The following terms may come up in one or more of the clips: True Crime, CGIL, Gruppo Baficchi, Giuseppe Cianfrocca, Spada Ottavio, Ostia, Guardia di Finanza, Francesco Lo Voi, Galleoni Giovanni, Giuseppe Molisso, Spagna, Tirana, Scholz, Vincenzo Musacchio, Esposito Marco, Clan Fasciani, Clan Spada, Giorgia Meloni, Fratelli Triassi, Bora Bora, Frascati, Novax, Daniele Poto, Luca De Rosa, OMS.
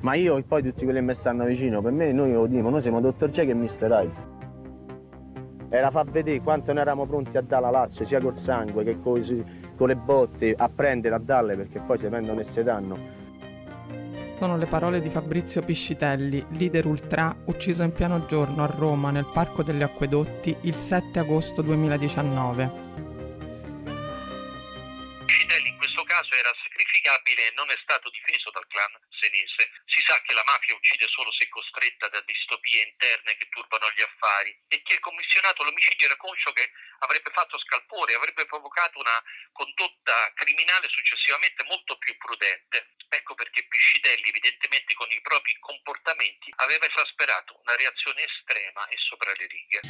ma io e poi tutti quelli che mi stanno vicino, per me noi lo dimo, noi siamo Dottor Jack e Mr. Hyde. Era far vedere quanto noi eravamo pronti a dare la laccia, sia col sangue che con le botte, a prendere, a darle, perché poi si prendono e si danno. Sono le parole di Fabrizio Piscitelli, leader ultrà, ucciso in pieno giorno a Roma nel Parco degli Acquedotti il 7 agosto 2019. Piscitelli in questo caso era sacrificabile e non è stato difeso dal clan senese. Si sa che la mafia uccide solo se costretta da distopie interne che turbano gli affari e chi ha commissionato l'omicidio era conscio che avrebbe fatto scalpore, avrebbe provocato una condotta criminale successivamente molto più prudente. Ecco perché Piscitelli evidentemente con i propri comportamenti aveva esasperato una reazione estrema e sopra le righe.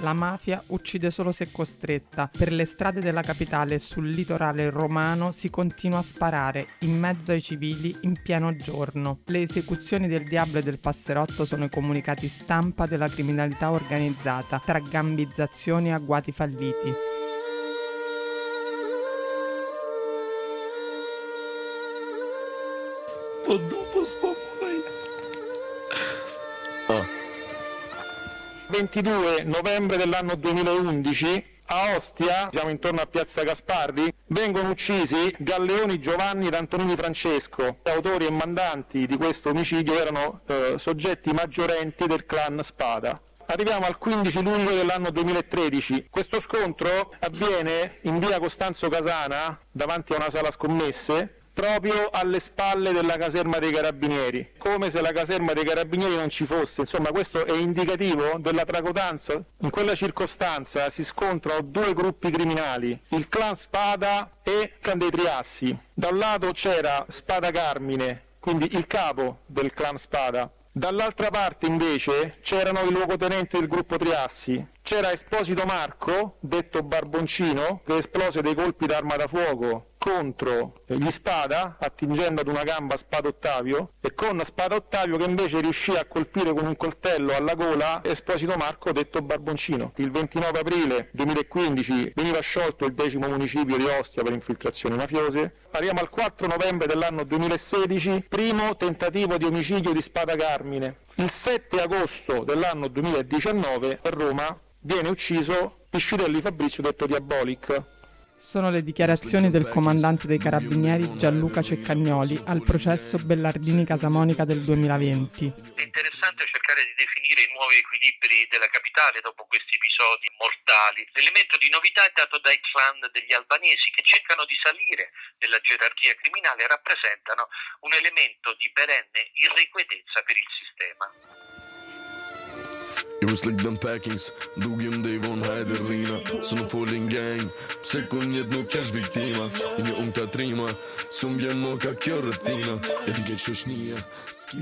La mafia uccide solo se costretta. Per le strade della capitale e sul litorale romano si continua a sparare in mezzo ai civili in pieno giorno. Le esecuzioni del Diablo e del Passerotto sono i comunicati stampa della criminalità organizzata, tra gambizzazioni e agguati falliti. Dopo spavore. 22 novembre dell'anno 2011 a Ostia, siamo intorno a Piazza Gasparri, vengono uccisi Galleoni Giovanni ed Antonini Francesco. Autori e mandanti di questo omicidio erano soggetti maggiorenti del clan Spada. Arriviamo al 15 luglio dell'anno 2013. Questo scontro avviene in via Costanzo Casana davanti a una sala scommesse, proprio alle spalle della caserma dei Carabinieri, come se la caserma dei Carabinieri non ci fosse. Insomma, questo è indicativo della tracotanza. In quella circostanza si scontrano due gruppi criminali, il clan Spada e il clan dei Triassi. Da un lato c'era Spada Carmine, quindi il capo del clan Spada, dall'altra parte invece c'erano i luogotenenti del gruppo Triassi. C'era Esposito Marco, detto Barboncino, che esplose dei colpi d'arma da fuoco contro gli Spada, attingendo ad una gamba Spada Ottavio, e con Spada Ottavio che invece riuscì a colpire con un coltello alla gola Esposito Marco, detto Barboncino. Il 29 aprile 2015 veniva sciolto il 10° municipio di Ostia per infiltrazioni mafiose. Arriviamo al 4 novembre dell'anno 2016, primo tentativo di omicidio di Spada Carmine. Il 7 agosto dell'anno 2019 a Roma viene ucciso Piscitelli Fabrizio, detto Diabolic. Sono le dichiarazioni del comandante dei Carabinieri Gianluca Ceccagnoli al processo Bellardini-Casamonica del 2020. È interessante cercare di definire i nuovi equilibri della capitale dopo questi episodi mortali. L'elemento di novità è dato dai clan degli albanesi che cercano di salire nella gerarchia criminale e rappresentano un elemento di perenne irrequietezza per il sistema. Il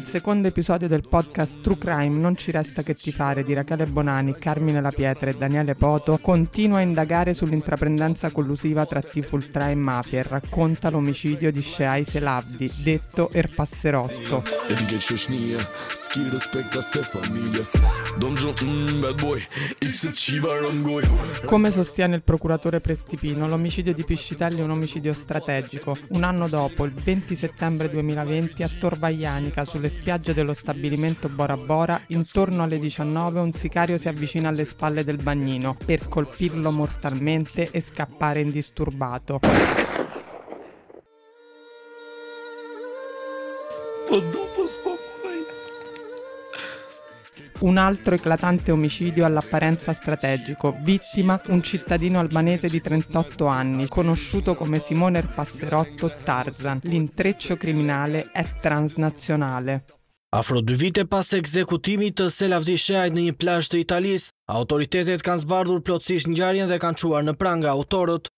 secondo episodio del podcast True Crime Non ci resta che tifare di Rachele Bonani, Carmine La Pietra e Daniele Poto continua a indagare sull'intraprendenza collusiva tra tifultrà e mafia e racconta l'omicidio di Shehaj Selavdi, detto Er Passerotto. Come sostiene il procuratore Prestipino, l'omicidio di Piscitelli è un omicidio strategico. Un anno dopo, il 20 settembre 2020, a Torvaianica, sulle spiagge dello stabilimento Bora Bora, intorno alle 19, un sicario si avvicina alle spalle del bagnino per colpirlo mortalmente e scappare indisturbato. Un altro eclatante omicidio all'apparenza strategico, vittima un cittadino albanese di 38 anni, conosciuto come Simone Er Passerotto Tarzan. L'intreccio criminale è transnazionale. Afro 2 vite pas ekzekutimit të Selavdi Shehajt në një plazh të Italisë, autoritetet kanë zbardhur plotësisht ngjarjen dhe kanë çuar në prangë autorët.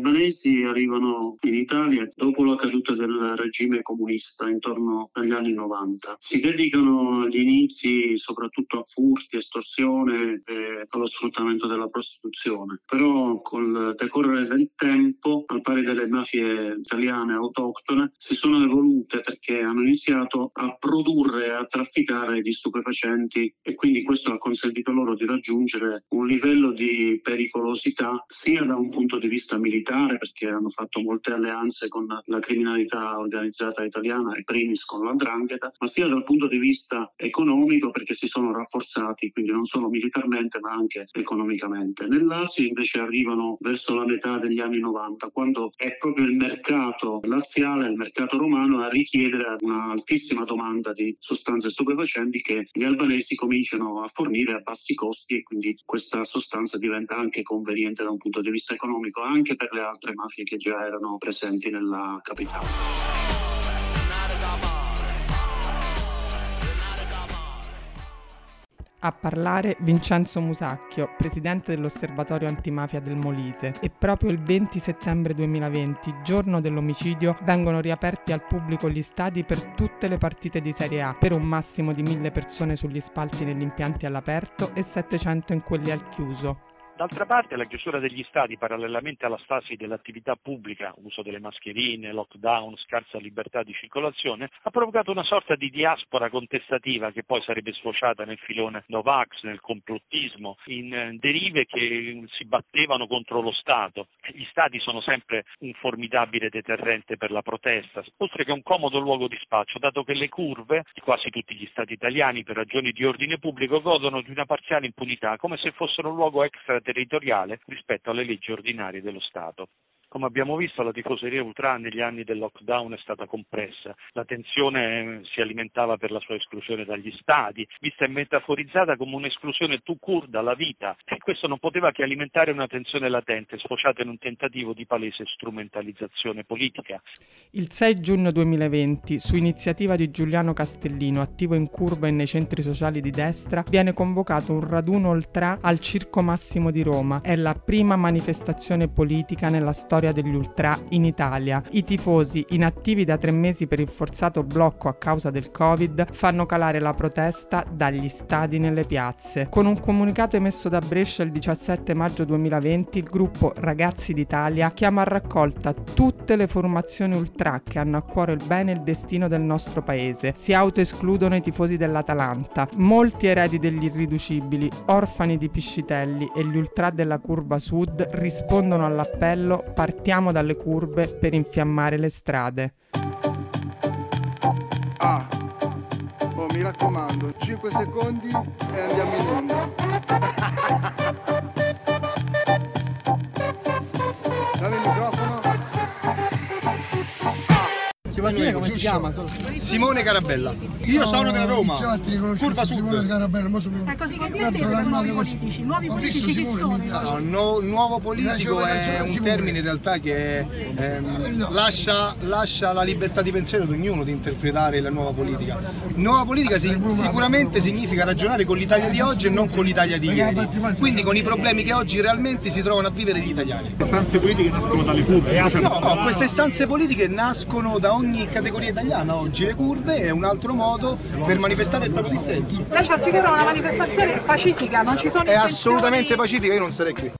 albanesi arrivano in Italia dopo la caduta del regime comunista intorno agli anni 90. Si dedicano agli inizi soprattutto a furti, estorsione e allo sfruttamento della prostituzione. Però col decorrere del tempo, al pari delle mafie italiane autoctone, si sono evolute perché hanno iniziato a produrre e a trafficare di stupefacenti e quindi questo ha consentito loro di raggiungere un livello di pericolosità sia da un punto di vista militare, perché hanno fatto molte alleanze con la criminalità organizzata italiana e primis con la 'ndrangheta, ma sia dal punto di vista economico perché si sono rafforzati, quindi non solo militarmente ma anche economicamente. Nell'Asia invece arrivano verso la metà degli anni 90, quando è proprio il mercato laziale, il mercato romano a richiedere una altissima domanda di sostanze stupefacenti che gli albanesi cominciano a fornire a bassi costi e quindi questa sostanza diventa anche conveniente da un punto di vista economico anche per le altre mafie che già erano presenti nella capitale. A parlare Vincenzo Musacchio, presidente dell'Osservatorio Antimafia del Molise. E proprio il 20 settembre 2020, giorno dell'omicidio, vengono riaperti al pubblico gli stadi per tutte le partite di Serie A, per un massimo di 1.000 persone sugli spalti negli impianti all'aperto e 700 in quelli al chiuso. D'altra parte la chiusura degli stadi parallelamente alla stasi dell'attività pubblica, uso delle mascherine, lockdown, scarsa libertà di circolazione, ha provocato una sorta di diaspora contestativa che poi sarebbe sfociata nel filone Novax, nel complottismo, in derive che si battevano contro lo Stato. Gli stadi sono sempre un formidabile deterrente per la protesta, oltre che un comodo luogo di spaccio, dato che le curve di quasi tutti gli stati italiani per ragioni di ordine pubblico godono di una parziale impunità, come se fossero un luogo extraterritoriale rispetto alle leggi ordinarie dello Stato. Come abbiamo visto, la tifoseria ultra negli anni del lockdown è stata compressa, la tensione si alimentava per la sua esclusione dagli stadi, vista e metaforizzata come un'esclusione tout court dalla vita, e questo non poteva che alimentare una tensione latente, sfociata in un tentativo di palese strumentalizzazione politica. Il 6 giugno 2020, su iniziativa di Giuliano Castellino, attivo in curva e nei centri sociali di destra, viene convocato un raduno ultra al Circo Massimo di Roma. È la prima manifestazione politica nella storia degli ultra in Italia. I tifosi, inattivi da 3 mesi per il forzato blocco a causa del Covid, fanno calare la protesta dagli stadi nelle piazze. Con un comunicato emesso da Brescia il 17 maggio 2020, il gruppo Ragazzi d'Italia chiama a raccolta tutte le formazioni ultra che hanno a cuore il bene e il destino del nostro paese. Si autoescludono i tifosi dell'Atalanta, molti eredi degli irriducibili, orfani di Piscitelli, e gli ultra della curva sud rispondono all'appello "Partiamo dalle curve per infiammare le strade". Mi raccomando, 5 secondi e andiamo in onda. Dammi il microfono. Come si chiama? Simone Carabella. Io sono della Roma. Già, curva sud. Simone Carabella. È così che dice nuovi politici che sono. No, nuovo politico è un termine in realtà che lascia la libertà di pensiero di ognuno di interpretare la nuova politica. Nuova politica sicuramente significa ragionare con l'Italia di oggi e non con l'Italia di ieri. Quindi con i problemi che oggi realmente si trovano a vivere gli italiani. Le istanze politiche nascono dalle curve. No, queste istanze politiche nascono da ogni categoria italiana. Oggi le curve è un altro modo per manifestare il proprio dissenso. Lei ci assicura una manifestazione pacifica, non ci sono intenzioni... È assolutamente pacifica, io non sarei qui.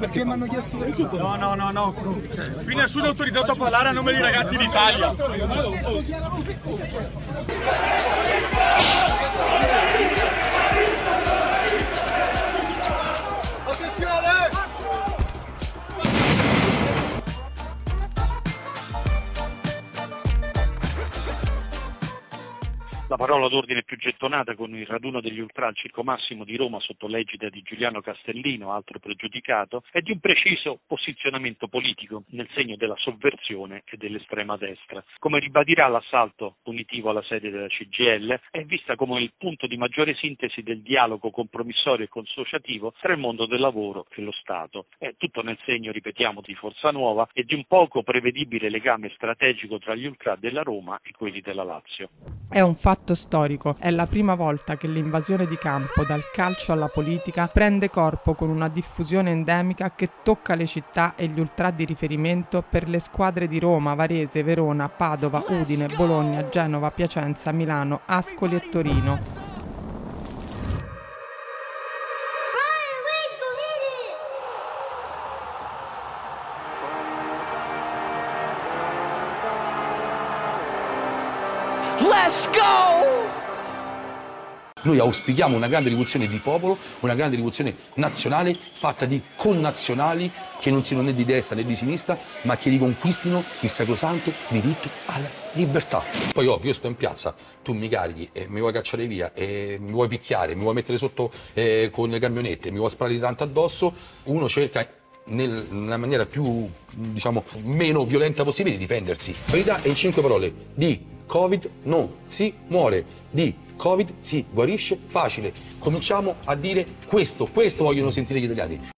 Perché mi hanno chiesto di tutto? No. Qui nessuno è autorizzato a parlare a nome dei Ragazzi d'Italia. La parola d'ordine più gettonata con il raduno degli ultra al Circo Massimo di Roma sotto l'egida di Giuliano Castellino, altro pregiudicato, è di un preciso posizionamento politico nel segno della sovversione e dell'estrema destra. Come ribadirà, l'assalto punitivo alla sede della CGIL è vista come il punto di maggiore sintesi del dialogo compromissorio e consociativo tra il mondo del lavoro e lo Stato. È tutto nel segno, ripetiamo, di Forza Nuova e di un poco prevedibile legame strategico tra gli ultra della Roma e quelli della Lazio. È un fatto momento storico è la prima volta che l'invasione di campo dal calcio alla politica prende corpo con una diffusione endemica che tocca le città e gli ultrà di riferimento per le squadre di Roma, Varese, Verona, Padova, Udine, Bologna, Genova, Piacenza, Milano, Ascoli e Torino. Let's go! Noi auspichiamo una grande rivoluzione di popolo, una grande rivoluzione nazionale fatta di connazionali che non siano né di destra né di sinistra, ma che riconquistino il sacrosanto diritto alla libertà. Poi ovvio, io sto in piazza, tu mi carichi e mi vuoi cacciare via, e mi vuoi picchiare, mi vuoi mettere sotto con le camionette, mi vuoi sparare tanto addosso, uno cerca nella maniera più, diciamo, meno violenta possibile di difendersi. La verità è in 5 parole, di Covid non si muore, di Covid si guarisce facile. Cominciamo a dire questo vogliono sentire gli italiani.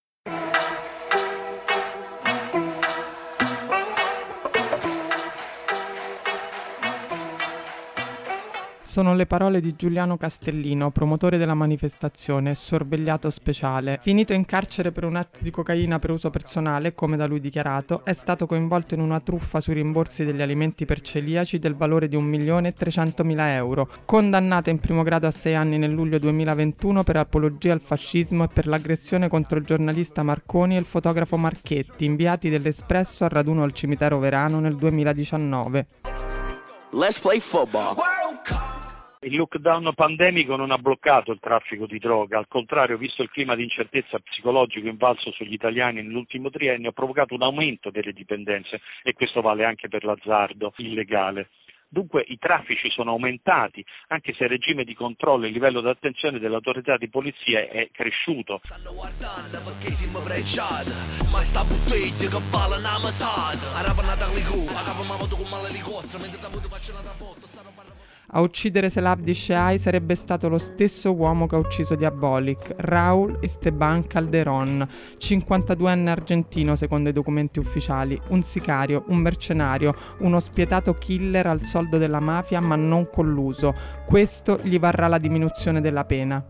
Sono le parole di Giuliano Castellino, promotore della manifestazione, sorvegliato speciale. Finito in carcere per un atto di cocaina per uso personale, come da lui dichiarato, è stato coinvolto in una truffa sui rimborsi degli alimenti per celiaci del valore di 1.300.000 euro. Condannato in primo grado a 6 anni nel luglio 2021 per apologia al fascismo e per l'aggressione contro il giornalista Marconi e il fotografo Marchetti, inviati dell'Espresso al raduno al cimitero Verano nel 2019. Let's play football. Il lockdown pandemico non ha bloccato il traffico di droga, al contrario, visto il clima di incertezza psicologico invalso sugli italiani nell'ultimo triennio, ha provocato un aumento delle dipendenze e questo vale anche per l'azzardo illegale. Dunque i traffici sono aumentati, anche se il regime di controllo e il livello d'attenzione dell'autorità di polizia è cresciuto. A uccidere Selavdi Shehaj sarebbe stato lo stesso uomo che ha ucciso Diabolik, Raul Esteban Calderon, 52enne argentino secondo i documenti ufficiali, un sicario, un mercenario, uno spietato killer al soldo della mafia ma non colluso. Questo gli varrà la diminuzione della pena.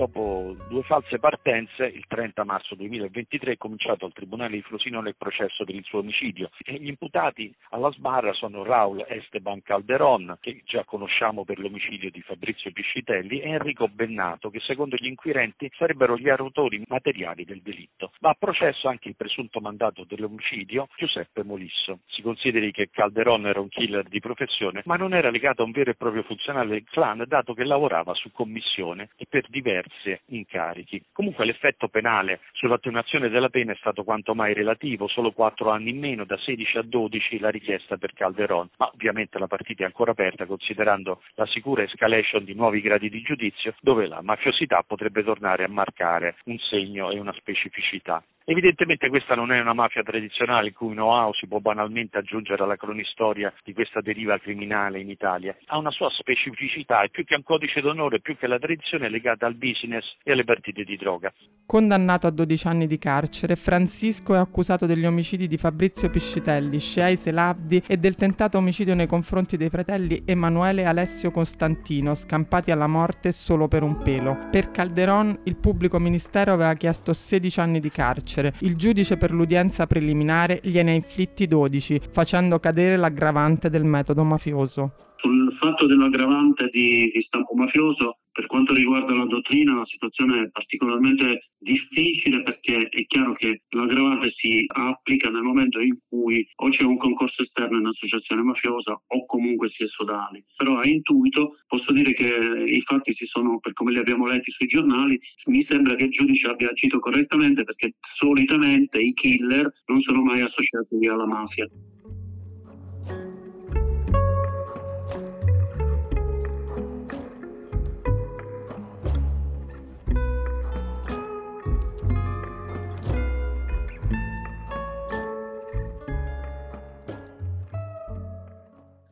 Dopo 2 false partenze, il 30 marzo 2023 è cominciato al Tribunale di Frosinone il processo per il suo omicidio e gli imputati alla sbarra sono Raul Esteban Calderon, che già conosciamo per l'omicidio di Fabrizio Piscitelli, e Enrico Bennato, che secondo gli inquirenti sarebbero gli autori materiali del delitto. Va a processo anche il presunto mandato dell'omicidio Giuseppe Molisso. Si consideri che Calderon era un killer di professione, ma non era legato a un vero e proprio funzionario del clan, dato che lavorava su commissione e per diversi incarichi. Comunque l'effetto penale sull'attenuazione della pena è stato quanto mai relativo, solo 4 anni in meno, da 16 a 12 la richiesta per Calderon, ma ovviamente la partita è ancora aperta considerando la sicura escalation di nuovi gradi di giudizio dove la mafiosità potrebbe tornare a marcare un segno e una specificità. Evidentemente questa non è una mafia tradizionale il cui know-how si può banalmente aggiungere alla cronistoria di questa deriva criminale in Italia. Ha una sua specificità e più che un codice d'onore, più che la tradizione, è legata al business e alle partite di droga. Condannato a 12 anni di carcere, Francisco è accusato degli omicidi di Fabrizio Piscitelli, Shehaj Selavdi e del tentato omicidio nei confronti dei fratelli Emanuele e Alessio Costantino, scampati alla morte solo per un pelo. Per Calderon il pubblico ministero aveva chiesto 16 anni di carcere. Il giudice per l'udienza preliminare gliene ha inflitti 12, facendo cadere l'aggravante del metodo mafioso. Sul fatto dell'aggravante di stampo mafioso, per quanto riguarda la dottrina, la situazione è particolarmente difficile perché è chiaro che l'aggravante si applica nel momento in cui o c'è un concorso esterno in un'associazione mafiosa o comunque si è sodali. Però a intuito posso dire che i fatti si sono, per come li abbiamo letti sui giornali, mi sembra che il giudice abbia agito correttamente perché solitamente i killer non sono mai associati alla mafia.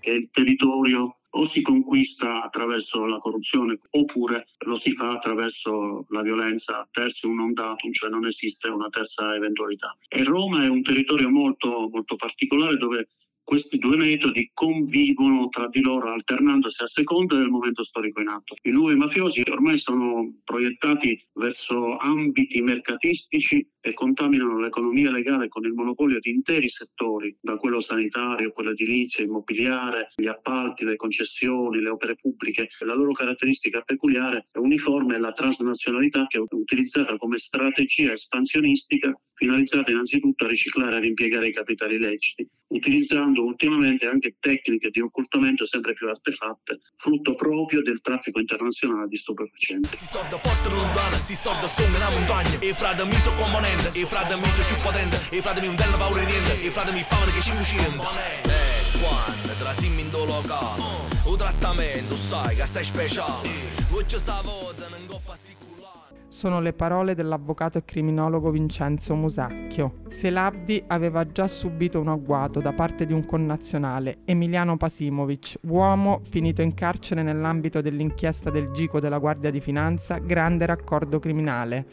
Il territorio o si conquista attraverso la corruzione oppure lo si fa attraverso la violenza tertium non datum, cioè non esiste una terza eventualità. E Roma è un territorio molto, molto particolare dove Questi due metodi convivono tra di loro alternandosi a seconda del momento storico in atto. I nuovi mafiosi ormai sono proiettati verso ambiti mercatistici e contaminano l'economia legale con il monopolio di interi settori, da quello sanitario, quello edilizio, immobiliare, gli appalti, le concessioni, le opere pubbliche. La loro caratteristica peculiare e uniforme è la transnazionalità, che è utilizzata come strategia espansionistica finalizzata innanzitutto a riciclare e rimpiegare i capitali illeciti, utilizzando ultimamente anche tecniche di occultamento sempre più artefatte, frutto proprio del traffico internazionale di stupefacenti. Sono le parole dell'avvocato e criminologo Vincenzo Musacchio. Selavdi aveva già subito un agguato da parte di un connazionale, Emiliano Pasimovic, uomo finito in carcere nell'ambito dell'inchiesta del GICO della Guardia di Finanza, grande raccordo criminale.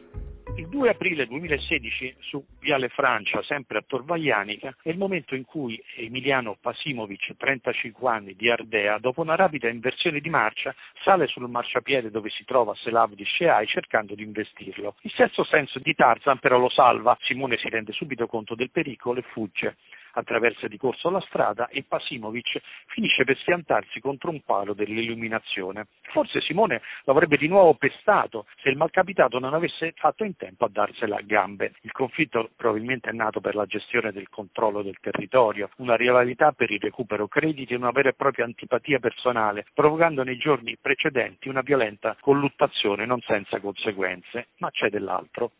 Il 2 aprile 2016 su Viale Francia, sempre a Torvaianica, è il momento in cui Emiliano Pasimovic, 35 anni, di Ardea, dopo una rapida inversione di marcia, sale sul marciapiede dove si trova Selavdi Shehaj cercando di investirlo. Il sesto senso di Tarzan però lo salva, Simone si rende subito conto del pericolo e fugge. Attraversa di corso la strada e Pasimovic finisce per sfiantarsi contro un palo dell'illuminazione. Forse Simone lo avrebbe di nuovo pestato se il malcapitato non avesse fatto in tempo a darsela a gambe. Il conflitto probabilmente è nato per la gestione del controllo del territorio, una rivalità per il recupero crediti e una vera e propria antipatia personale, provocando nei giorni precedenti una violenta colluttazione non senza conseguenze, ma c'è dell'altro.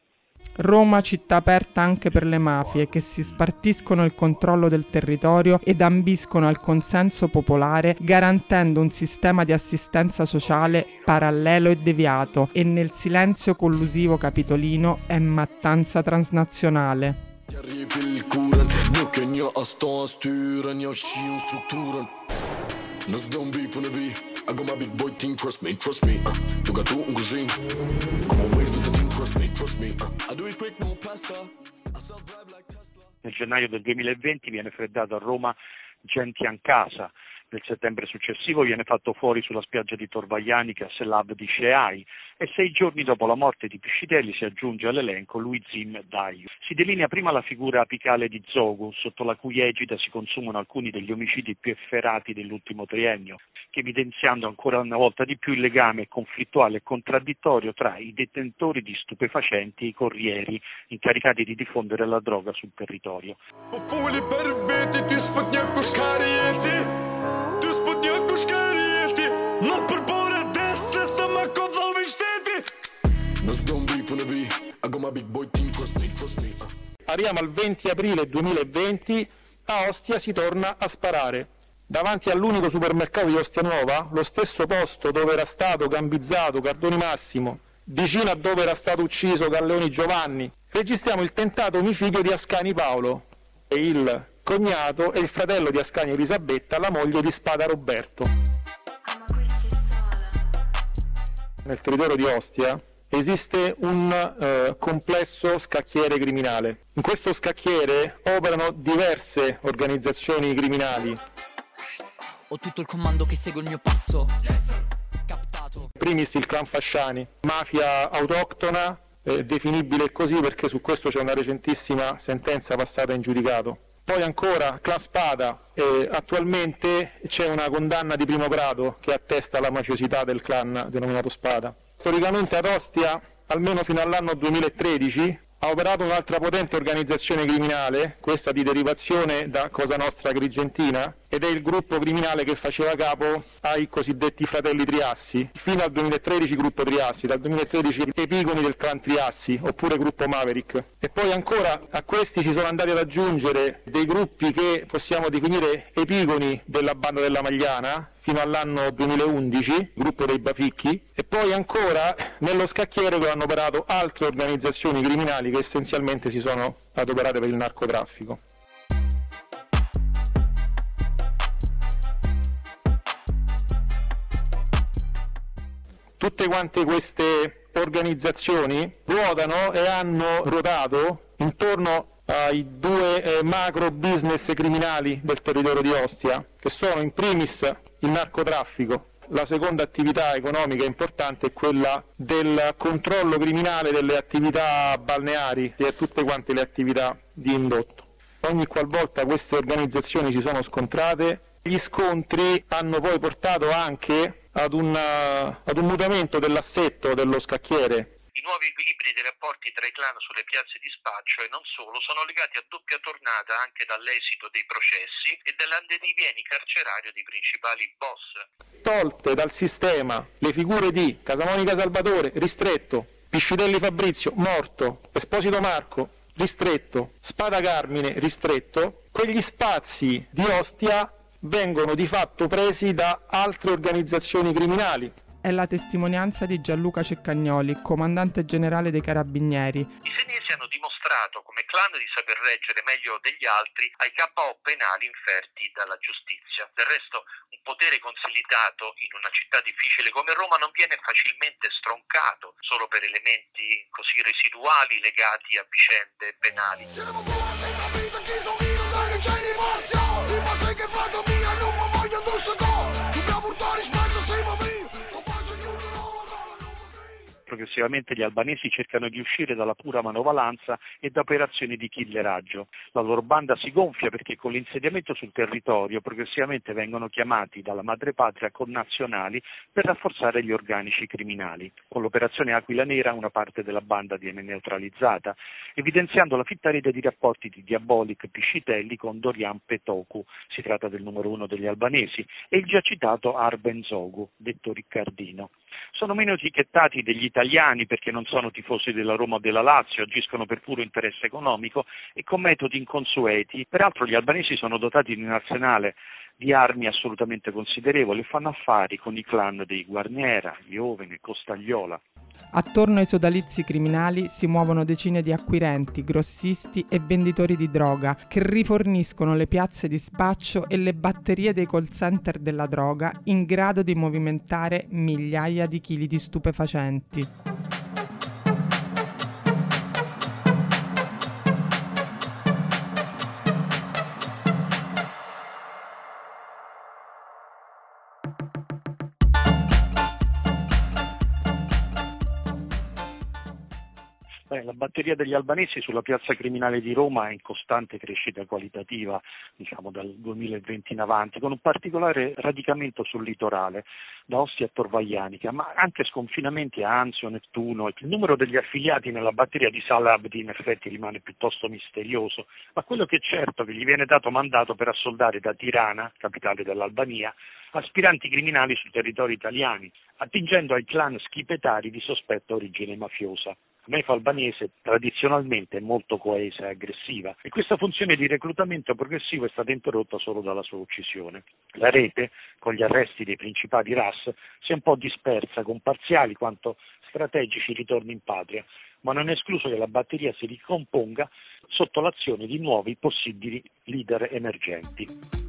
Roma, città aperta anche per le mafie che si spartiscono il controllo del territorio ed ambiscono al consenso popolare garantendo un sistema di assistenza sociale parallelo e deviato e nel silenzio collusivo capitolino è mattanza transnazionale. Nel gennaio del 2020 viene freddato a Roma Gentiancasa. Nel settembre successivo viene fatto fuori sulla spiaggia di Torvaianica Selavdi Shehaj e 6 giorni dopo la morte di Piscitelli si aggiunge all'elenco Luizim Daiu. Si delinea prima la figura apicale di Zogu, sotto la cui egida si consumano alcuni degli omicidi più efferati dell'ultimo triennio, che evidenziando ancora una volta di più il legame conflittuale e contraddittorio tra i detentori di stupefacenti e i corrieri incaricati di diffondere la droga sul territorio. Arriviamo al 20 aprile 2020, a Ostia si torna a sparare. Davanti all'unico supermercato di Ostia Nuova, lo stesso posto dove era stato gambizzato Cardoni Massimo, vicino a dove era stato ucciso Galleoni Giovanni, registriamo il tentato omicidio di Ascani Paolo e il cognato e il fratello di Ascani Elisabetta, la moglie di Spada Roberto. Nel territorio di Ostia esiste un complesso scacchiere criminale. In questo scacchiere operano diverse organizzazioni criminali. Ho tutto il comando che segue il mio passo. Captato. Primis il clan Fasciani, mafia autoctona, definibile così perché su questo c'è una recentissima sentenza passata in giudicato. Poi ancora Clan Spada, attualmente c'è una condanna di primo grado che attesta la mafiosità del clan denominato Spada. Storicamente ad Ostia, almeno fino all'anno 2013, ha operato un'altra potente organizzazione criminale, questa di derivazione da Cosa Nostra Agrigentina, ed è il gruppo criminale che faceva capo ai cosiddetti fratelli Triassi, fino al 2013 gruppo Triassi, dal 2013 epigoni del clan Triassi, oppure gruppo Maverick. E poi ancora a questi si sono andati ad aggiungere dei gruppi che possiamo definire epigoni della banda della Magliana, fino all'anno 2011, gruppo dei Baficchi, e poi ancora nello scacchiere che hanno operato altre organizzazioni criminali che essenzialmente si sono adoperate per il narcotraffico. Tutte quante queste organizzazioni ruotano e hanno rotato intorno ai due macro business criminali del territorio di Ostia, che sono in primis il narcotraffico. La seconda attività economica importante è quella del controllo criminale delle attività balneari e tutte quante le attività di indotto. Ogni qualvolta queste organizzazioni si sono scontrate, gli scontri hanno poi portato anche ad un mutamento dell'assetto dello scacchiere. I nuovi equilibri dei rapporti tra i clan sulle piazze di spaccio e non solo sono legati a doppia tornata anche dall'esito dei processi e dall'andedivieni carcerario dei principali boss. Tolte dal sistema le figure di Casamonica Salvatore, ristretto, Piscitelli Fabrizio, morto, Esposito Marco, ristretto, Spada Carmine, ristretto, quegli spazi di Ostia vengono di fatto presi da altre organizzazioni criminali. È la testimonianza di Gianluca Ceccagnoli, comandante generale dei Carabinieri. I senesi hanno dimostrato come clan di saper reggere meglio degli altri ai KO penali inferti dalla giustizia. Del resto, un potere consolidato in una città difficile come Roma non viene facilmente stroncato solo per elementi così residuali legati a vicende penali. Siamo buoni, capito chi sono io, non che c'è rimorso. Rimango che fatto mia, non mi voglio un secondo. Progressivamente gli albanesi cercano di uscire dalla pura manovalanza e da operazioni di killeraggio. La loro banda si gonfia perché con l'insediamento sul territorio progressivamente vengono chiamati dalla madrepatria connazionali per rafforzare gli organici criminali. Con l'operazione Aquila Nera una parte della banda viene neutralizzata, evidenziando la fitta rete di rapporti di Diabolic Piscitelli con Dorian Petoku, si tratta del numero uno degli albanesi, e il già citato Arben Zogu, detto Riccardino. Sono meno etichettati degli italiani perché non sono tifosi della Roma o della Lazio, agiscono per puro interesse economico e con metodi inconsueti. Peraltro gli albanesi sono dotati di un arsenale di armi assolutamente considerevole e fanno affari con i clan dei Guarniera, Iovene, Costagliola. Attorno ai sodalizi criminali si muovono decine di acquirenti, grossisti e venditori di droga che riforniscono le piazze di spaccio e le batterie dei call center della droga in grado di movimentare migliaia di chili di stupefacenti. La batteria degli albanesi sulla piazza criminale di Roma è in costante crescita qualitativa, diciamo dal 2020 in avanti, con un particolare radicamento sul litorale, da Ostia a Torvaianica, ma anche sconfinamenti a Anzio, Nettuno. Il numero degli affiliati nella batteria di Salabdi in effetti rimane piuttosto misterioso, ma quello che è certo è che gli viene dato mandato per assoldare da Tirana, capitale dell'Albania, aspiranti criminali sui territori italiani, attingendo ai clan schipetari di sospetta origine mafiosa. La mafia albanese tradizionalmente è molto coesa e aggressiva e questa funzione di reclutamento progressivo è stata interrotta solo dalla sua uccisione. La rete, con gli arresti dei principali RAS, si è un po' dispersa con parziali quanto strategici ritorni in patria, ma non è escluso che la batteria si ricomponga sotto l'azione di nuovi possibili leader emergenti.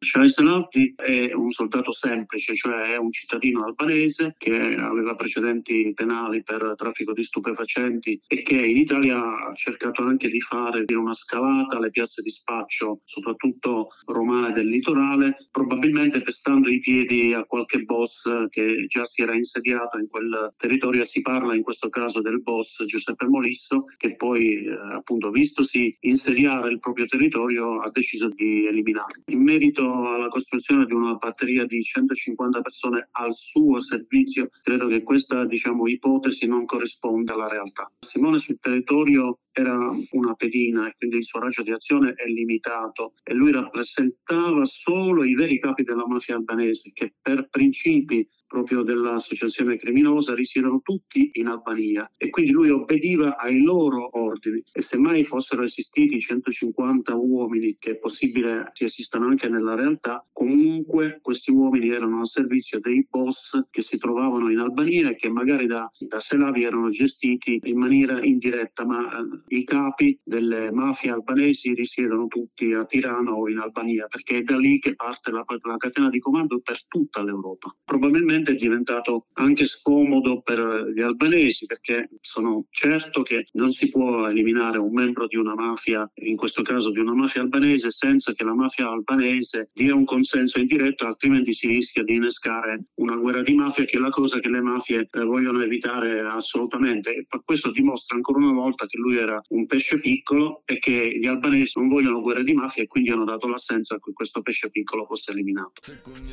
Shehaj Selavdi è un soldato semplice, cioè è un cittadino albanese che aveva precedenti penali per traffico di stupefacenti e che in Italia ha cercato anche di fare una scalata alle piazze di spaccio, soprattutto romane del litorale, probabilmente pestando i piedi a qualche boss che già si era insediato in quel territorio. Si parla in questo caso del boss Giuseppe Molisso, che poi appunto vistosi insediare il proprio territorio ha deciso di eliminarlo. In merito alla costruzione di una batteria di 150 persone al suo servizio, credo che questa, ipotesi non corrisponda alla realtà. Simone sul territorio era una pedina e quindi il suo raggio di azione è limitato e lui rappresentava solo i veri capi della mafia albanese, che per principi proprio dell'associazione criminosa risiedano tutti in Albania e quindi lui obbediva ai loro ordini. E semmai fossero esistiti 150 uomini, che è possibile che esistano anche nella realtà, comunque questi uomini erano al servizio dei boss che si trovavano in Albania e che magari da Selavi erano gestiti in maniera indiretta, ma I capi delle mafie albanesi risiedono tutti a Tirana o in Albania, perché è da lì che parte la catena di comando per tutta l'Europa. Probabilmente è diventato anche scomodo per gli albanesi, perché sono certo che non si può eliminare un membro di una mafia, in questo caso di una mafia albanese, senza che la mafia albanese dia un consenso indiretto, altrimenti si rischia di innescare una guerra di mafia, che è la cosa che le mafie vogliono evitare assolutamente. E questo dimostra ancora una volta che lui era un pesce piccolo e che gli albanesi non vogliono guerre di mafia, e quindi hanno dato l'assenso a che questo pesce piccolo fosse eliminato.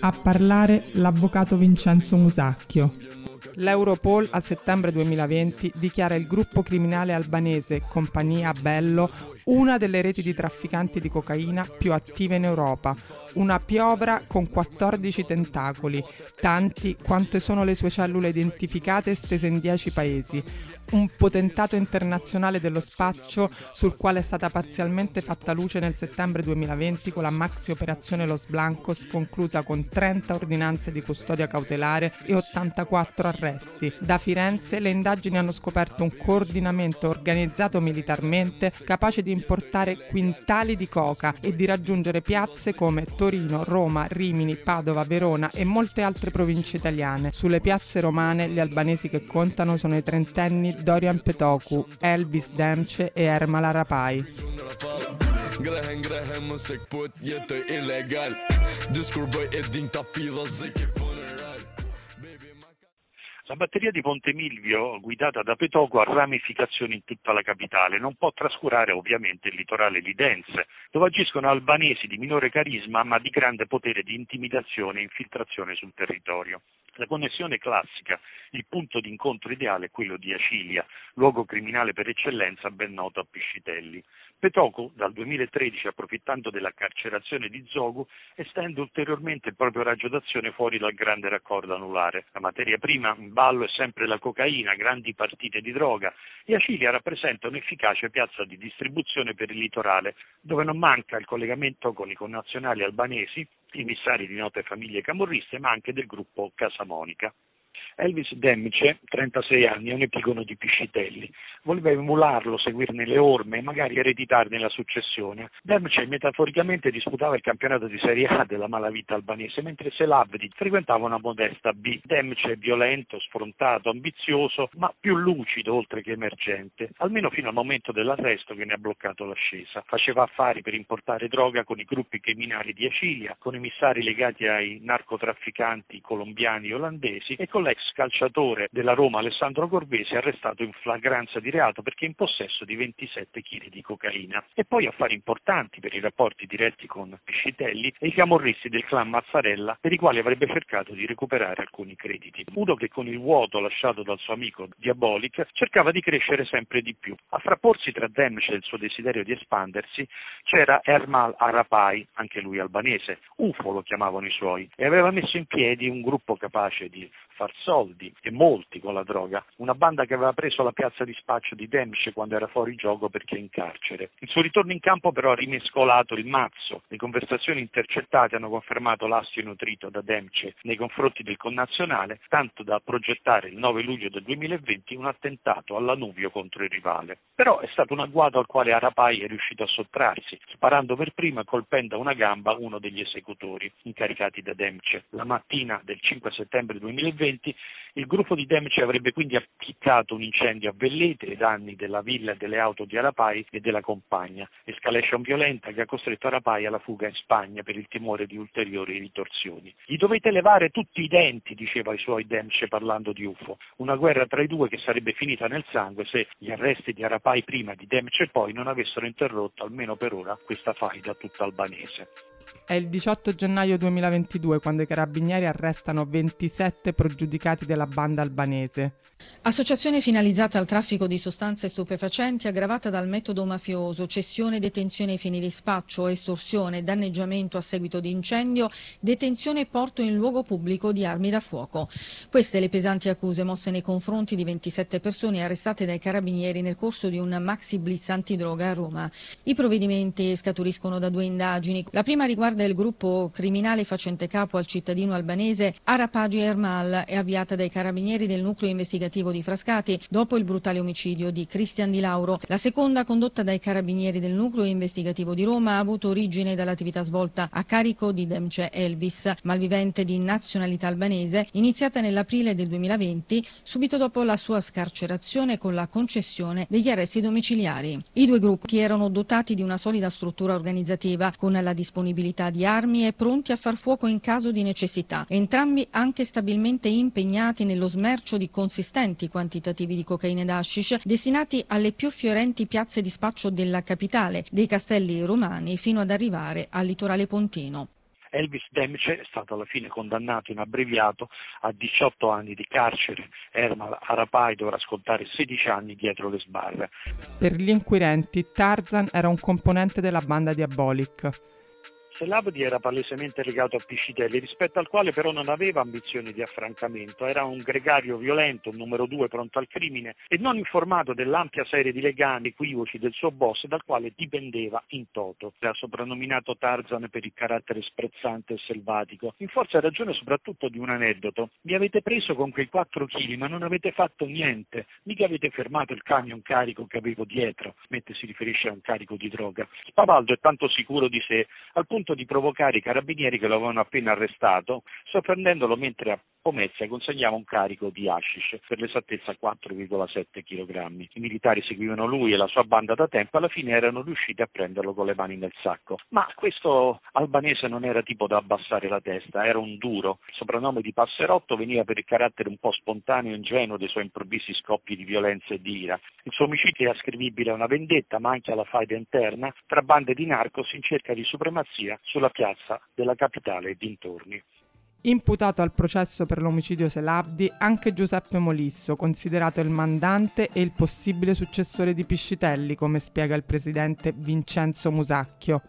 A parlare l'avvocato Vincenzo Musacchio. L'Europol a settembre 2020 dichiara il gruppo criminale albanese Compagnia Bello una delle reti di trafficanti di cocaina più attive in Europa, una piovra con 14 tentacoli, tanti quante sono le sue cellule identificate estese in 10 paesi, un potentato internazionale dello spaccio sul quale è stata parzialmente fatta luce nel settembre 2020 con la maxi operazione Los Blancos, conclusa con 30 ordinanze di custodia cautelare e 84 arresti. Da Firenze le indagini hanno scoperto un coordinamento organizzato militarmente capace di importare quintali di coca e di raggiungere piazze come Torino, Roma, Rimini, Padova, Verona e molte altre province italiane. Sulle piazze romane gli albanesi che contano sono i trentenni Dorian Petoku, Elvis Dance e Ermal Arapai. La batteria di Ponte Milvio, guidata da Petoku, ha ramificazioni in tutta la capitale. Non può trascurare ovviamente il litorale lidense, dove agiscono albanesi di minore carisma ma di grande potere di intimidazione e infiltrazione sul territorio. La connessione classica, il punto di incontro ideale è quello di Acilia, luogo criminale per eccellenza ben noto a Piscitelli. Petoku, dal 2013, approfittando della carcerazione di Zogu, estende ulteriormente il proprio raggio d'azione fuori dal grande raccordo anulare. La materia prima in ballo è sempre la cocaina, grandi partite di droga, e Acilia rappresenta un'efficace piazza di distribuzione per il litorale, dove non manca il collegamento con i connazionali albanesi, emissari di note famiglie camorriste, ma anche del gruppo Casamonica. Elvis Demce, 36 anni, è un epigono di Piscitelli. Voleva emularlo, seguirne le orme e magari ereditarne la successione. Demce metaforicamente disputava il campionato di Serie A della malavita albanese, mentre Selavdi frequentava una modesta B. Demce è violento, sfrontato, ambizioso, ma più lucido oltre che emergente, almeno fino al momento dell'arresto che ne ha bloccato l'ascesa. Faceva affari per importare droga con i gruppi criminali di Acilia, con emissari legati ai narcotrafficanti colombiani e olandesi e con l'ex calciatore della Roma Alessandro Corvese, arrestato in flagranza di reato perché in possesso di 27 kg di cocaina. E poi affari importanti per i rapporti diretti con Piscitelli e i camorristi del clan Mazzarella, per i quali avrebbe cercato di recuperare alcuni crediti. Uno che con il vuoto lasciato dal suo amico Diabolic cercava di crescere sempre di più. A frapporsi tra Demce e il suo desiderio di espandersi c'era Ermal Arapai, anche lui albanese, UFO lo chiamavano i suoi, e aveva messo in piedi un gruppo capace di far soldi, e molti con la droga, una banda che aveva preso la piazza di spaccio di Demce quando era fuori gioco perché in carcere. Il suo ritorno in campo però ha rimescolato il mazzo. Le conversazioni intercettate hanno confermato l'astio nutrito da Demce nei confronti del connazionale, tanto da progettare il 9 luglio del 2020 un attentato alla Nuvio contro il rivale. Però è stato un agguato al quale Arapai è riuscito a sottrarsi, sparando per prima e colpendo a una gamba uno degli esecutori incaricati da Demce. La mattina del 5 settembre 2020 il gruppo di Demce avrebbe quindi appiccato un incendio a Vellete ai danni della villa e delle auto di Arapai e della compagna, escalation violenta che ha costretto Arapai alla fuga in Spagna per il timore di ulteriori ritorsioni. Gli dovete levare tutti i denti, diceva ai suoi Demce parlando di UFO, una guerra tra i due che sarebbe finita nel sangue se gli arresti di Arapai prima e di Demce poi non avessero interrotto almeno per ora questa faida tutta albanese. È il 18 gennaio 2022 quando i carabinieri arrestano 27 pregiudicati della banda albanese. Associazione finalizzata al traffico di sostanze stupefacenti aggravata dal metodo mafioso, cessione, detenzione ai fini di spaccio, estorsione, danneggiamento a seguito di incendio, detenzione e porto in luogo pubblico di armi da fuoco. Queste le pesanti accuse mosse nei confronti di 27 persone arrestate dai carabinieri nel corso di un maxi blitz antidroga a Roma. I provvedimenti scaturiscono da due indagini. La prima riguarda riguarda il gruppo criminale facente capo al cittadino albanese Arapai Ermal, è avviata dai carabinieri del nucleo investigativo di Frascati dopo il brutale omicidio di Cristian Di Lauro. La seconda, condotta dai carabinieri del nucleo investigativo di Roma, ha avuto origine dall'attività svolta a carico di Demce Elvis, malvivente di nazionalità albanese, iniziata nell'aprile del 2020, subito dopo la sua scarcerazione con la concessione degli arresti domiciliari. I due gruppi erano dotati di una solida struttura organizzativa, con la disponibilità di armi e pronti a far fuoco in caso di necessità, entrambi anche stabilmente impegnati nello smercio di consistenti quantitativi di cocaina ed hashish destinati alle più fiorenti piazze di spaccio della capitale, dei castelli romani fino ad arrivare al litorale pontino. Elvis Demce è stato alla fine condannato in abbreviato a 18 anni di carcere. Ermal Arapai dovrà scontare 16 anni dietro le sbarre. Per gli inquirenti, Tarzan era un componente della banda Diabolic. Selavdi era palesemente legato a Piscitelli, rispetto al quale però non aveva ambizioni di affrancamento. Era un gregario violento, un numero 2 pronto al crimine e non informato dell'ampia serie di legami equivoci del suo boss, dal quale dipendeva in toto. Era soprannominato Tarzan per il carattere sprezzante e selvatico, in forza e ragione soprattutto di un aneddoto. Mi avete preso con quei 4 chili, ma non avete fatto niente, mica avete fermato il camion carico che avevo dietro, mentre si riferisce a un carico di droga. Spavaldo è tanto sicuro di sé, al punto di provocare i carabinieri che lo avevano appena arrestato, sorprendendolo mentre a Pomezia consegnava un carico di hashish, per l'esattezza 4,7 kg. I militari seguivano lui e la sua banda da tempo, alla fine erano riusciti a prenderlo con le mani nel sacco. Ma questo albanese non era tipo da abbassare la testa, era un duro. Il soprannome di Passerotto veniva per il carattere un po' spontaneo e ingenuo dei suoi improvvisi scoppi di violenza e di ira. Il suo omicidio è ascrivibile a una vendetta, ma anche alla faida interna tra bande di narcos in cerca di supremazia sulla piazza della capitale e dintorni. Imputato al processo per l'omicidio Selavdi anche Giuseppe Molisso, considerato il mandante e il possibile successore di Piscitelli, come spiega il presidente Vincenzo Musacchio.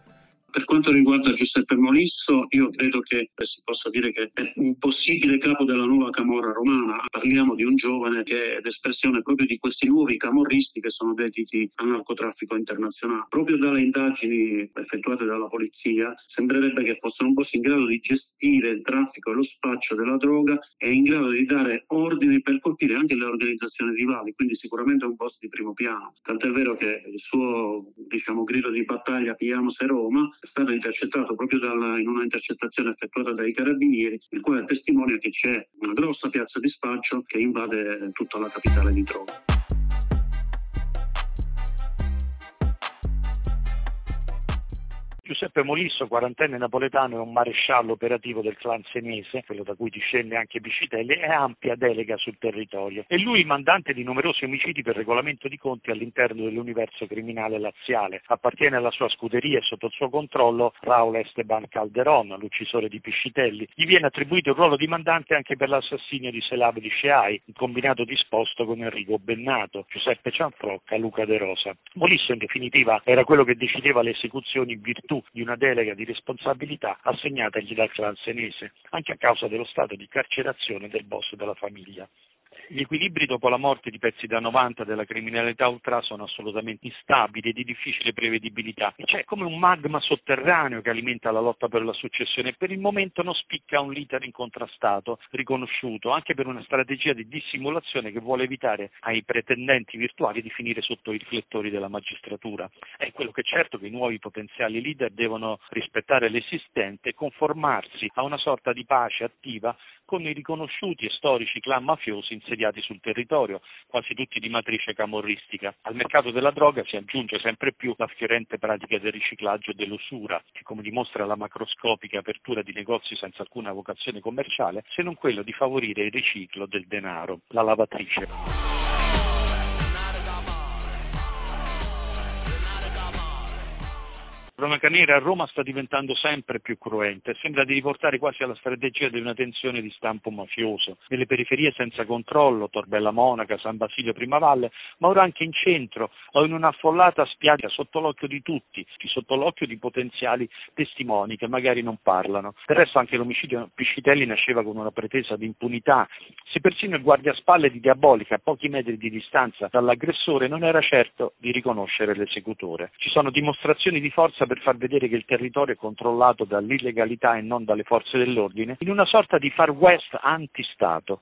Per quanto riguarda Giuseppe Molisso, io credo che si possa dire che è un possibile capo della nuova camorra romana. Parliamo di un giovane che è l'espressione proprio di questi nuovi camorristi che sono dediti al narcotraffico internazionale. Proprio dalle indagini effettuate dalla polizia sembrerebbe che fossero un boss in grado di gestire il traffico e lo spaccio della droga e in grado di dare ordini per colpire anche le organizzazioni rivali, quindi sicuramente è un boss di primo piano. Tant'è vero che il suo grido di battaglia "Piamos e Roma" è stato intercettato proprio in una intercettazione effettuata dai carabinieri, il quale testimonia che c'è una grossa piazza di spaccio che invade tutta la capitale di Troma. Giuseppe Molisso, quarantenne napoletano, è un maresciallo operativo del clan senese, quello da cui discende anche Piscitelli, e ha ampia delega sul territorio. È lui il mandante di numerosi omicidi per regolamento di conti all'interno dell'universo criminale laziale. Appartiene alla sua scuderia e sotto il suo controllo Raul Esteban Calderon, l'uccisore di Piscitelli. Gli viene attribuito il ruolo di mandante anche per l'assassinio di Selavdi Shehaj, in combinato disposto con Enrico Bennato, Giuseppe Cianfrocca, Luca De Rosa. Molisso, in definitiva, era quello che decideva le esecuzioni in virtù di una delega di responsabilità assegnatagli dal clan senese, anche a causa dello stato di carcerazione del boss della famiglia. Gli equilibri dopo la morte di pezzi da 90 della criminalità ultra sono assolutamente instabili e di difficile prevedibilità. C'è come un magma sotterraneo che alimenta la lotta per la successione e per il momento non spicca un leader incontrastato, riconosciuto, anche per una strategia di dissimulazione che vuole evitare ai pretendenti virtuali di finire sotto i riflettori della magistratura. È quello che è certo che i nuovi potenziali leader devono rispettare l'esistente e conformarsi a una sorta di pace attiva con i riconosciuti e storici clan mafiosi insediati sul territorio, quasi tutti di matrice camorristica. Al mercato della droga si aggiunge sempre più la fiorente pratica del riciclaggio e dell'usura, che, come dimostra la macroscopica apertura di negozi senza alcuna vocazione commerciale, se non quello di favorire il riciclo del denaro, la lavatrice. La cronaca nera a Roma sta diventando sempre più cruente, sembra di riportare quasi alla strategia di una tensione di stampo mafioso. Nelle periferie senza controllo, Torbella Monaca, San Basilio, Primavalle, ma ora anche in centro o in una affollata spiaggia sotto l'occhio di tutti, sotto l'occhio di potenziali testimoni che magari non parlano. Del resto anche l'omicidio Piscitelli nasceva con una pretesa di impunità. Se persino il guardiaspalle di Diabolica, a pochi metri di distanza dall'aggressore, non era certo di riconoscere l'esecutore. Ci sono dimostrazioni di forza per far vedere che il territorio è controllato dall'illegalità e non dalle forze dell'ordine, in una sorta di far west antistato.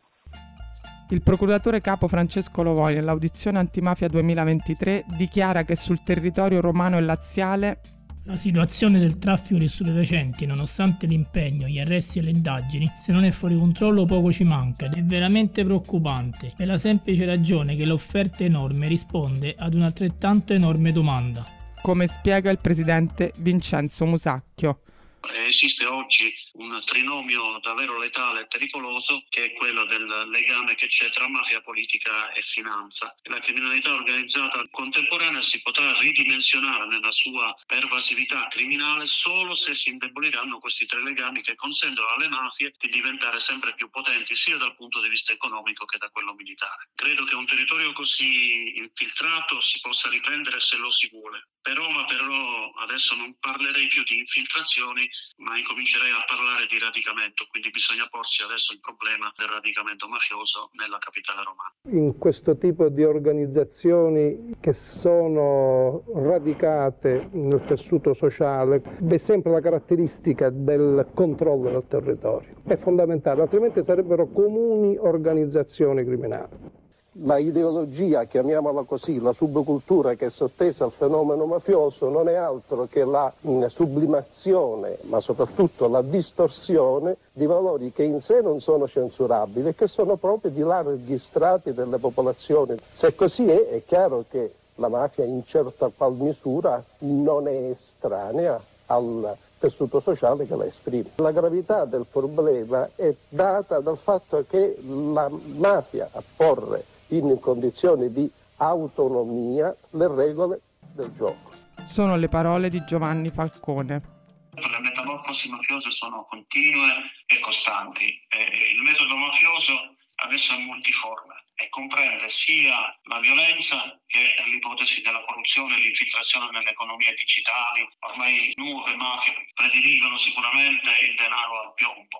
Il procuratore capo Francesco Lovoi nell'audizione antimafia 2023 dichiara che sul territorio romano e laziale la situazione del traffico di stupefacenti, nonostante l'impegno, gli arresti e le indagini, se non è fuori controllo poco ci manca, è veramente preoccupante, per la semplice ragione che l'offerta enorme risponde ad un'altrettanto enorme domanda. Come spiega il presidente Vincenzo Musacchio. Esiste oggi un trinomio davvero letale e pericoloso, che è quello del legame che c'è tra mafia, politica e finanza. La criminalità organizzata contemporanea si potrà ridimensionare nella sua pervasività criminale solo se si indeboliranno questi tre legami che consentono alle mafie di diventare sempre più potenti sia dal punto di vista economico che da quello militare. Credo che un territorio così infiltrato si possa riprendere se lo si vuole. Per Roma però adesso non parlerei più di infiltrazioni, ma incomincerei a parlare di radicamento, quindi bisogna porsi adesso il problema del radicamento mafioso nella capitale romana. In questo tipo di organizzazioni che sono radicate nel tessuto sociale c'è sempre la caratteristica del controllo del territorio, è fondamentale, altrimenti sarebbero comuni organizzazioni criminali. La ideologia, chiamiamola così, la subcultura che è sottesa al fenomeno mafioso non è altro che la sublimazione, ma soprattutto la distorsione di valori che in sé non sono censurabili e che sono proprio di larghi strati delle popolazioni. Se così è chiaro che la mafia in certa qual misura non è estranea al tessuto sociale che la esprime. La gravità del problema è data dal fatto che la mafia apporre in condizioni di autonomia le regole del gioco. Sono le parole di Giovanni Falcone. Le metamorfosi mafiose sono continue e costanti. Il metodo mafioso adesso è multiforme e comprende sia la violenza che l'ipotesi della corruzione e l'infiltrazione nelle economie digitali. Ormai nuove mafie prediligono sicuramente il denaro al piombo.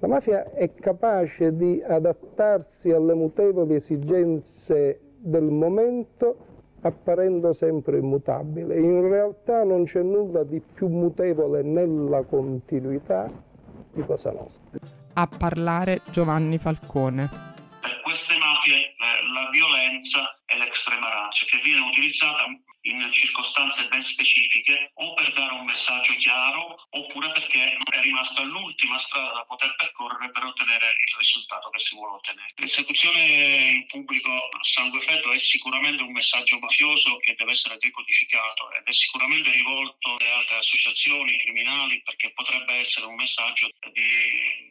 La mafia è capace di adattarsi alle mutevoli esigenze del momento, apparendo sempre immutabile. In realtà non c'è nulla di più mutevole nella continuità di Cosa Nostra. A parlare Giovanni Falcone. Per queste mafie la violenza è l'extrema ratio, che viene utilizzata in circostanze ben specifiche o per dare un messaggio chiaro oppure perché è rimasta l'ultima strada da poter percorrere per ottenere il risultato che si vuole ottenere. L'esecuzione in pubblico a sangue freddo è sicuramente un messaggio mafioso che deve essere decodificato ed è sicuramente rivolto alle altre associazioni criminali perché potrebbe essere un messaggio di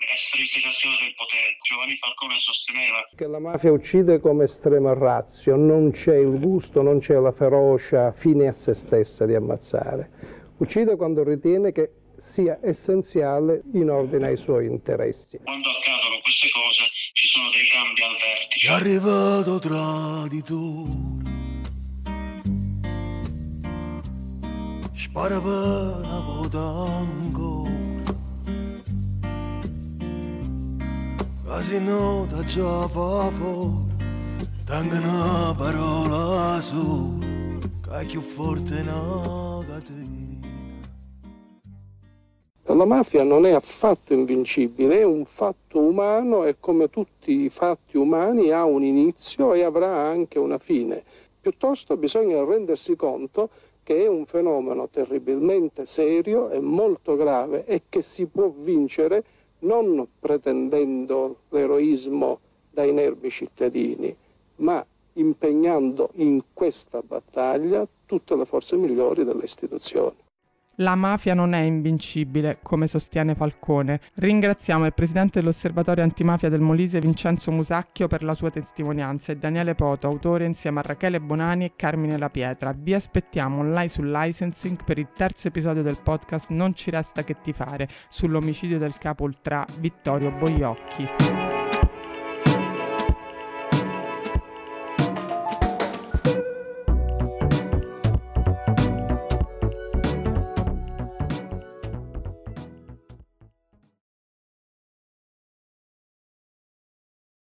estrinsecazione del potere. Giovanni Falcone sosteneva che la mafia uccide come estrema ratio, non c'è il gusto, non c'è la ferocia fine a se stessa di ammazzare, uccide quando ritiene che sia essenziale in ordine ai suoi interessi. Quando accadono queste cose ci sono dei cambi al vertice. È arrivato traditore, sparava la vodango, quasi nota già favo, tanto una parola sola. La mafia non è affatto invincibile, è un fatto umano e come tutti i fatti umani ha un inizio e avrà anche una fine. Piuttosto bisogna rendersi conto che è un fenomeno terribilmente serio e molto grave e che si può vincere non pretendendo l'eroismo dai nervi cittadini, ma impegnando in questa battaglia tutte le forze migliori delle istituzioni. La mafia non è invincibile, come sostiene Falcone. Ringraziamo il presidente dell'Osservatorio Antimafia del Molise, Vincenzo Musacchio, per la sua testimonianza e Daniele Poto, autore insieme a Rachele Bonani e Carmine La Pietra. Vi aspettiamo online sul Licensing per il terzo episodio del podcast Non ci resta che tifare, sull'omicidio del capo ultrà Vittorio Boiocchi.